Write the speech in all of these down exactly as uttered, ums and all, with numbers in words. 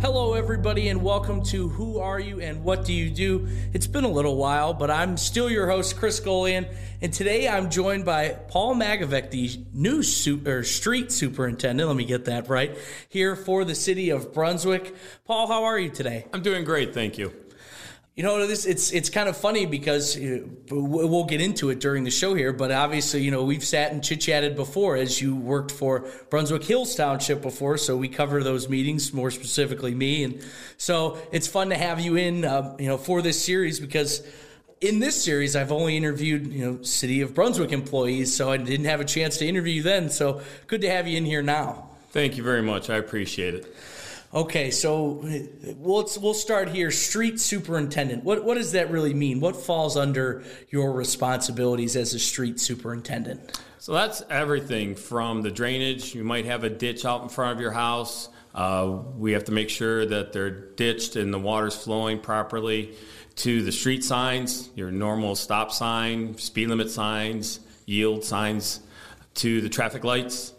Hello everybody and welcome to Who Are You and What Do You Do? It's been a little while, but I'm still your host, Chris Golian, and today I'm joined by Paul Magovac, the new super, street superintendent, let me get that right, here for the City of Brunswick. Paul, how are you today? I'm doing great, thank you. You know, this it's it's kind of funny because you know, we'll get into it during the show here, but obviously, you know, we've sat and chit-chatted before as you worked for Brunswick Hills Township before, so we cover those meetings, more specifically me, and so it's fun to have you in, uh, you know, for this series because in this series, I've only interviewed, you know, City of Brunswick employees, so I didn't have a chance to interview you then, so good to have you in here now. Thank you very much. I appreciate it. Okay, so we'll we'll start here. Street superintendent. What what does that really mean? What falls under your responsibilities as a street superintendent? So that's everything from the drainage. You might have a ditch out in front of your house. Uh, we have to make sure that they're ditched and the water's flowing properly. To the street signs, your normal stop sign, speed limit signs, yield signs, to the traffic lights.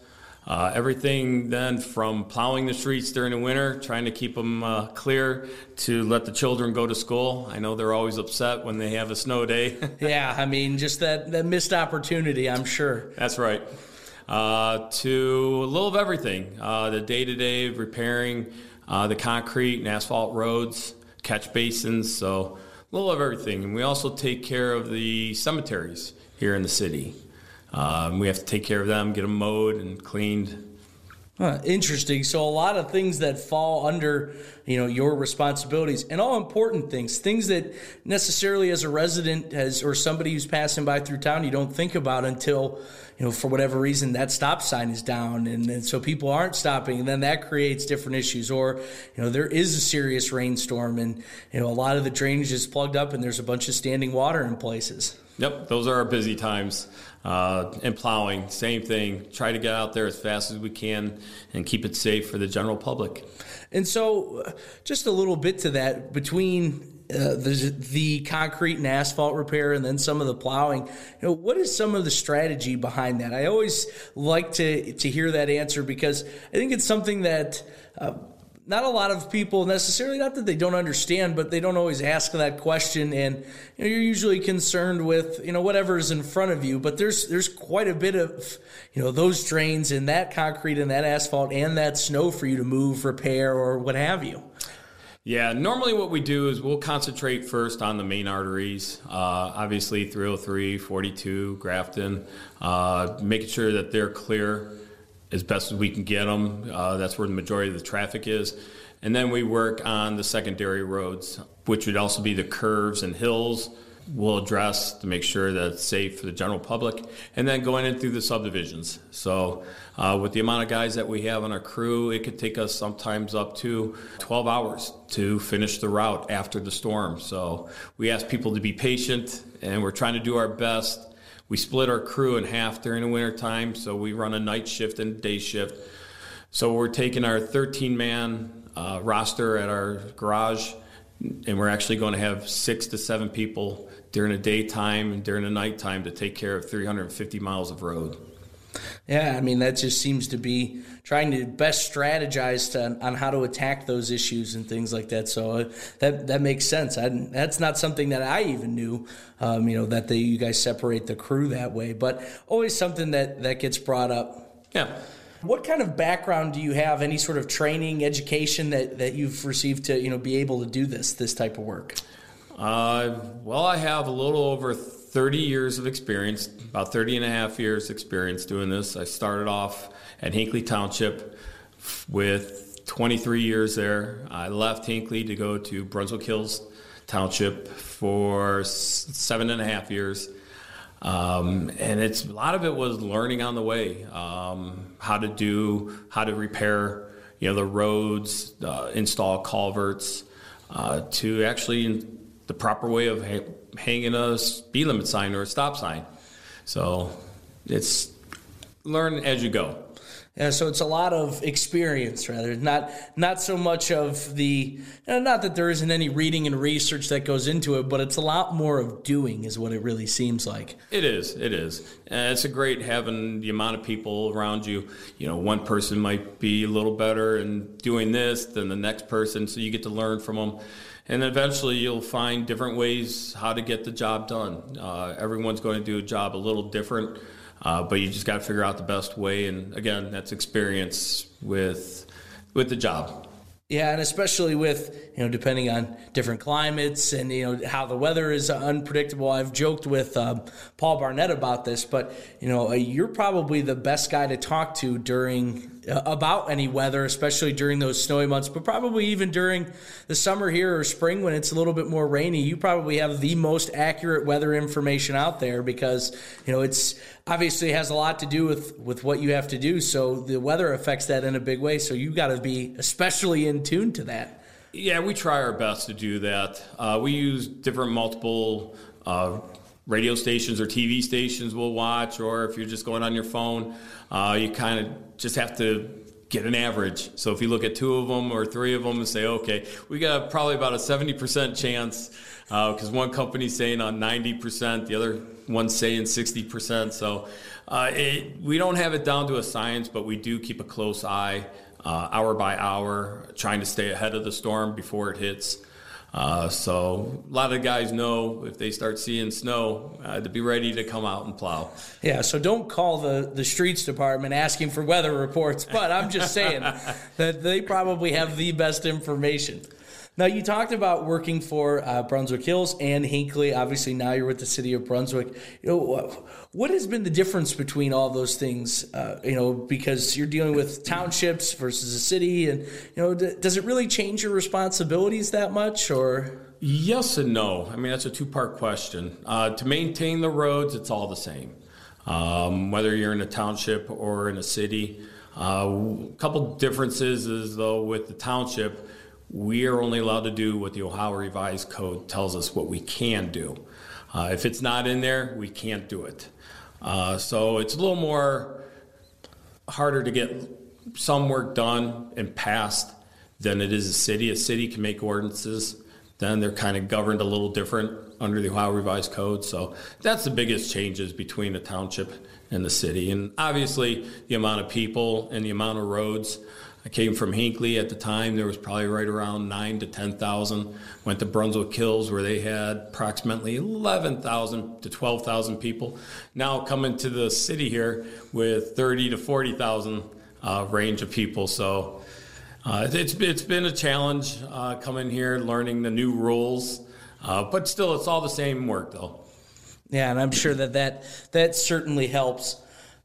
Uh, everything then from plowing the streets during the winter, trying to keep them uh, clear, to let the children go to school. I know they're always upset when they have a snow day. Yeah, I mean, just that, that missed opportunity, I'm sure. That's right. Uh, to a little of everything, uh, the day-to-day repairing uh, the concrete and asphalt roads, catch basins, so a little of everything. And we also take care of the cemeteries here in the city. Um, we have to take care of them, get them mowed and cleaned. Huh, interesting. So a lot of things that fall under, you know, your responsibilities, and all important things, things that necessarily as a resident as or somebody who's passing by through town, you don't think about until, you know, for whatever reason that stop sign is down and, and so people aren't stopping, and then that creates different issues. Or, you know, there is a serious rainstorm and, you know, a lot of the drainage is plugged up and there's a bunch of standing water in places. Yep, those are our busy times. Uh, and plowing, same thing. Try to get out there as fast as we can and keep it safe for the general public. And so uh, just a little bit to that, between uh, the, the concrete and asphalt repair and then some of the plowing, you know, what is some of the strategy behind that? I always like to, to hear that answer because I think it's something that uh, not a lot of people necessarily, not that they don't understand, but they don't always ask that question. And you know, you're usually concerned with, you know, whatever is in front of you, but there's, there's quite a bit of, you know, those drains and that concrete and that asphalt and that snow for you to move, repair, or what have you. Yeah, normally what we do is we'll concentrate first on the main arteries, uh, obviously three oh three, forty-two, Grafton, uh, making sure that they're clear as best as we can get them. Uh, that's where the majority of the traffic is. And then we work on the secondary roads, which would also be the curves and hills we'll address to make sure that it's safe for the general public. And then going in through the subdivisions. So uh, with the amount of guys that we have on our crew, it could take us sometimes up to twelve hours to finish the route after the storm. So we ask people to be patient, and we're trying to do our best. We split our crew in half during the winter time, so we run a night shift and day shift. So we're taking our thirteen-man uh, roster at our garage, and we're actually going to have six to seven people during the daytime and during the nighttime to take care of three hundred fifty miles of road. Yeah, I mean, that just seems to be trying to best strategize to, on how to attack those issues and things like that. So that that makes sense. I, that's not something that I even knew, um, you know, that they, you guys separate the crew that way. But always something that, that gets brought up. Yeah. What kind of background do you have, any sort of training, education that, that you've received to, you know, be able to do this, this type of work? Uh, well, I have a little over thirty years of experience, about thirty and a half years experience doing this. I started off at Hinckley Township with twenty-three years there. I left Hinckley to go to Brunswick Hills Township for seven and a half years. Um, and it's a lot of it was learning on the way, um, how to do, how to repair, you know, the roads, uh, install culverts, uh, to actually the proper way of ha- hanging a speed limit sign or a stop sign. So it's learn as you go. Yeah, so it's a lot of experience, rather not not so much of the, not that there isn't any reading and research that goes into it, but it's a lot more of doing is what it really seems like. It is, it is. And it's a great having the amount of people around you. You know, one person might be a little better in doing this than the next person, so you get to learn from them. And eventually you'll find different ways how to get the job done. Uh, everyone's going to do a job a little different. Uh, but you just got to figure out the best way, and again, that's experience with with the job. Yeah, and especially with, you know, depending on different climates and, you know, how the weather is unpredictable. I've joked with um, Paul Barnett about this, but, you know, you're probably the best guy to talk to during uh, about any weather, especially during those snowy months, but probably even during the summer here or spring when it's a little bit more rainy. You probably have the most accurate weather information out there because, you know, it's obviously has a lot to do with, with what you have to do. So the weather affects that in a big way. So you got to be especially in tuned to that. Yeah, we try our best to do that. Uh, we use different multiple uh, radio stations or T V stations we'll watch, or if you're just going on your phone, uh, you kind of just have to get an average. So if you look at two of them or three of them and say, okay, we got probably about a seventy percent chance because uh, one company's saying on ninety percent, the other one's saying sixty percent. So uh, it, we don't have it down to a science, but we do keep a close eye Uh, hour by hour, trying to stay ahead of the storm before it hits. Uh, so a lot of guys know if they start seeing snow uh, to be ready to come out and plow. Yeah, so don't call the, the streets department asking for weather reports, but I'm just saying that they probably have the best information. Now, you talked about working for uh, Brunswick Hills and Hinckley. Obviously, now you're with the City of Brunswick. You know, what has been the difference between all those things, uh, you know, because you're dealing with townships versus a city, and, you know, d- does it really change your responsibilities that much, or...? Yes and no. I mean, that's a two-part question. Uh, to maintain the roads, it's all the same, um, whether you're in a township or in a city. Uh, a couple differences is, though, with the township, we are only allowed to do what the Ohio Revised Code tells us what we can do. Uh, if it's not in there, we can't do it. Uh, so it's a little more harder to get some work done and passed than it is a city. A city can make ordinances. Then they're kind of governed a little different under the Ohio Revised Code. So that's the biggest changes between the township and the city. And obviously the amount of people and the amount of roads. I came from Hinckley at the time. There was probably right around nine to ten thousand. Went to Brunswick Hills where they had approximately eleven thousand to twelve thousand people. Now coming to the city here with thirty to forty thousand uh, range of people. So uh, it's it's been a challenge uh, coming here, learning the new rules. Uh, but still, it's all the same work, though. Yeah, and I'm sure that that, that certainly helps.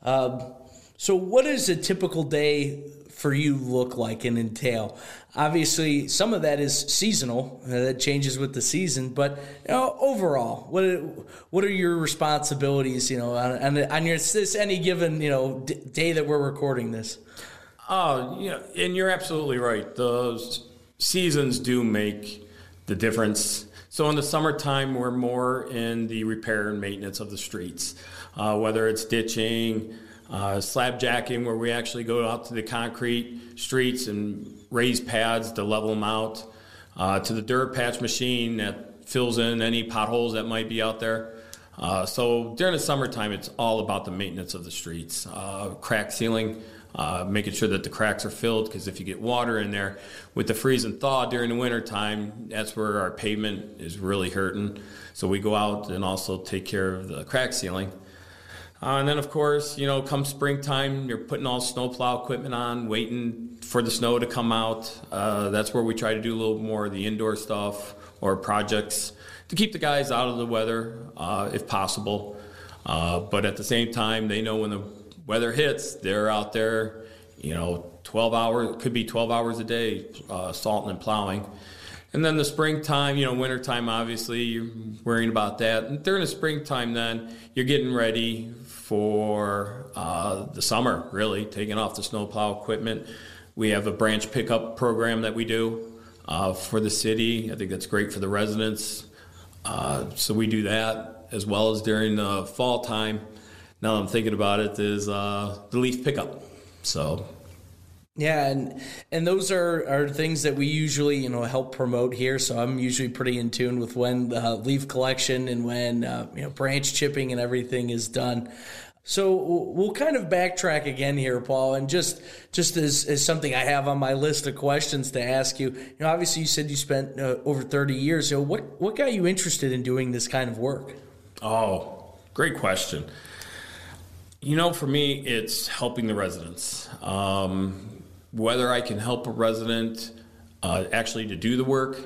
Uh, so what is a typical day for you look like and entail? Obviously, some of that is seasonal. Uh, that changes with the season. But, you know, overall, what are, what are your responsibilities, you know, on, on your, this any given, you know, d- day that we're recording this? Oh, yeah, and you're absolutely right. Those seasons do make the difference. So in the summertime, we're more in the repair and maintenance of the streets, uh, whether it's ditching, Uh, slab jacking, where we actually go out to the concrete streets and raise pads to level them out, uh, to the dirt patch machine that fills in any potholes that might be out there. Uh, so during the summertime, it's all about the maintenance of the streets, uh, crack sealing, uh, making sure that the cracks are filled, because if you get water in there with the freeze and thaw during the wintertime, that's where our pavement is really hurting. So we go out and also take care of the crack sealing. Uh, and then, of course, you know, come springtime, you're putting all snowplow equipment on, waiting for the snow to come out. Uh, that's where we try to do a little more of the indoor stuff or projects to keep the guys out of the weather, uh, if possible. Uh, but at the same time, they know when the weather hits, they're out there, you know, twelve hours, could be twelve hours a day, uh, salting and plowing. And then the springtime, you know, wintertime, obviously, you're worrying about that. And during the springtime, then, you're getting ready for uh, the summer, really, taking off the snowplow equipment. We have a branch pickup program that we do uh, for the city. I think that's great for the residents. Uh, so we do that, as well as during the fall time. Now that I'm thinking about it, is uh, the leaf pickup. So, yeah, and and those are, are things that we usually, you know, help promote here. So I'm usually pretty in tune with when uh, leaf collection and when uh, you know, branch chipping and everything is done. So we'll kind of backtrack again here, Paul, and just just as, as something I have on my list of questions to ask you. You know, obviously you said you spent uh, over thirty years. So what what got you interested in doing this kind of work? Oh, great question. You know, for me, it's helping the residents. Um, whether I can help a resident uh, actually to do the work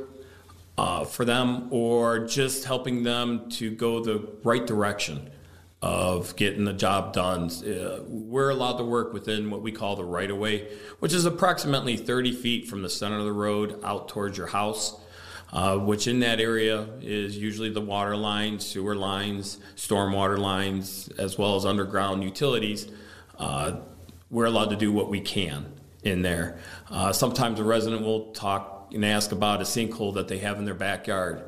uh, for them, or just helping them to go the right direction of getting the job done. Uh, we're allowed to work within what we call the right-of-way, which is approximately thirty feet from the center of the road out towards your house, uh, which in that area is usually the water lines, sewer lines, stormwater lines, as well as underground utilities. Uh, we're allowed to do what we can in there. Uh, sometimes a resident will talk and ask about a sinkhole that they have in their backyard,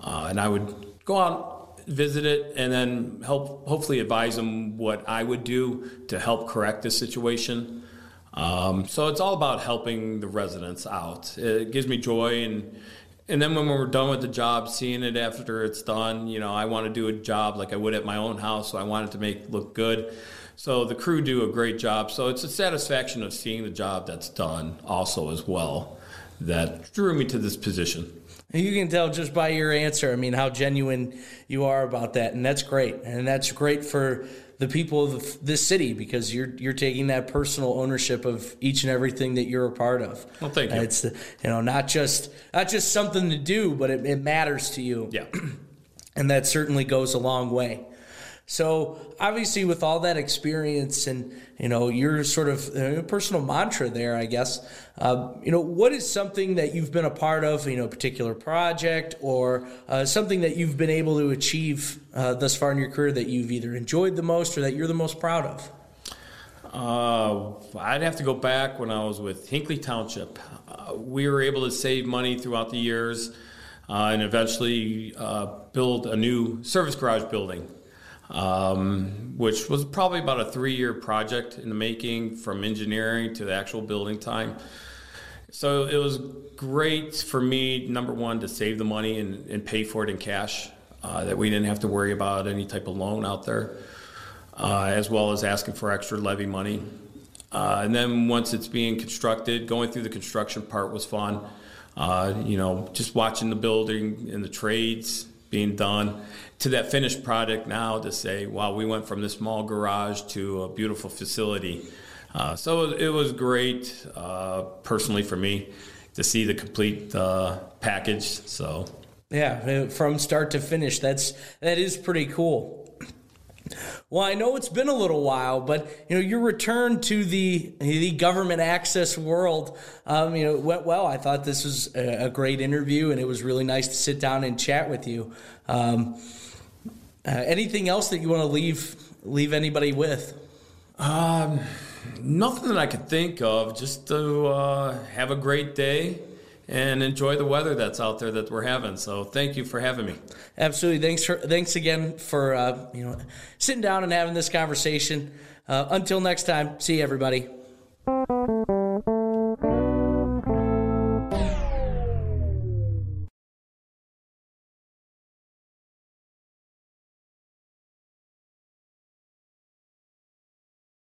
uh, and I would go out, visit it, and then help hopefully advise them what I would do to help correct this situation. Um, so it's all about helping the residents out. It gives me joy, and and then when we're done with the job, seeing it after it's done, you know, I want to do a job like I would at my own house, so I want it to make look good. So the crew do a great job. So it's a satisfaction of seeing the job that's done also as well that drew me to this position. You can tell just by your answer, I mean, how genuine you are about that, and that's great. And that's great for the people of this city, because you're you're taking that personal ownership of each and everything that you're a part of. Well, thank you. It's, you know, not just not just something to do, but it, it matters to you. Yeah, and that certainly goes a long way. So obviously, with all that experience and, you know, your sort of uh, personal mantra there, I guess, uh, you know, what is something that you've been a part of, you know, a particular project, or uh, something that you've been able to achieve uh, thus far in your career that you've either enjoyed the most or that you're the most proud of? Uh, I'd have to go back when I was with Hinckley Township. Uh, we were able to save money throughout the years uh, and eventually uh, build a new service garage building. Um, which was probably about a three-year project in the making, from engineering to the actual building time. So it was great for me, number one, to save the money and, and pay for it in cash, uh, that we didn't have to worry about any type of loan out there, uh, as well as asking for extra levy money. Uh, and then once it's being constructed, going through the construction part was fun. Uh, you know, just watching the building and the trades being done, to that finished product now, to say, wow, we went from this small garage to a beautiful facility. Uh, so it was great, uh, personally for me, to see the complete uh, package. So yeah, from start to finish, that's that is pretty cool. Well, I know it's been a little while, but, you know, your return to the the government access world, um, you know, went well. I thought this was a great interview, and it was really nice to sit down and chat with you. Um, uh, anything else that you want to leave leave anybody with? Um, nothing that I could think of. Just to uh, have a great day and enjoy the weather that's out there that we're having. So thank you for having me. Absolutely. Thanks for, thanks again for uh, you know, sitting down and having this conversation. Uh, until next time, see you, everybody.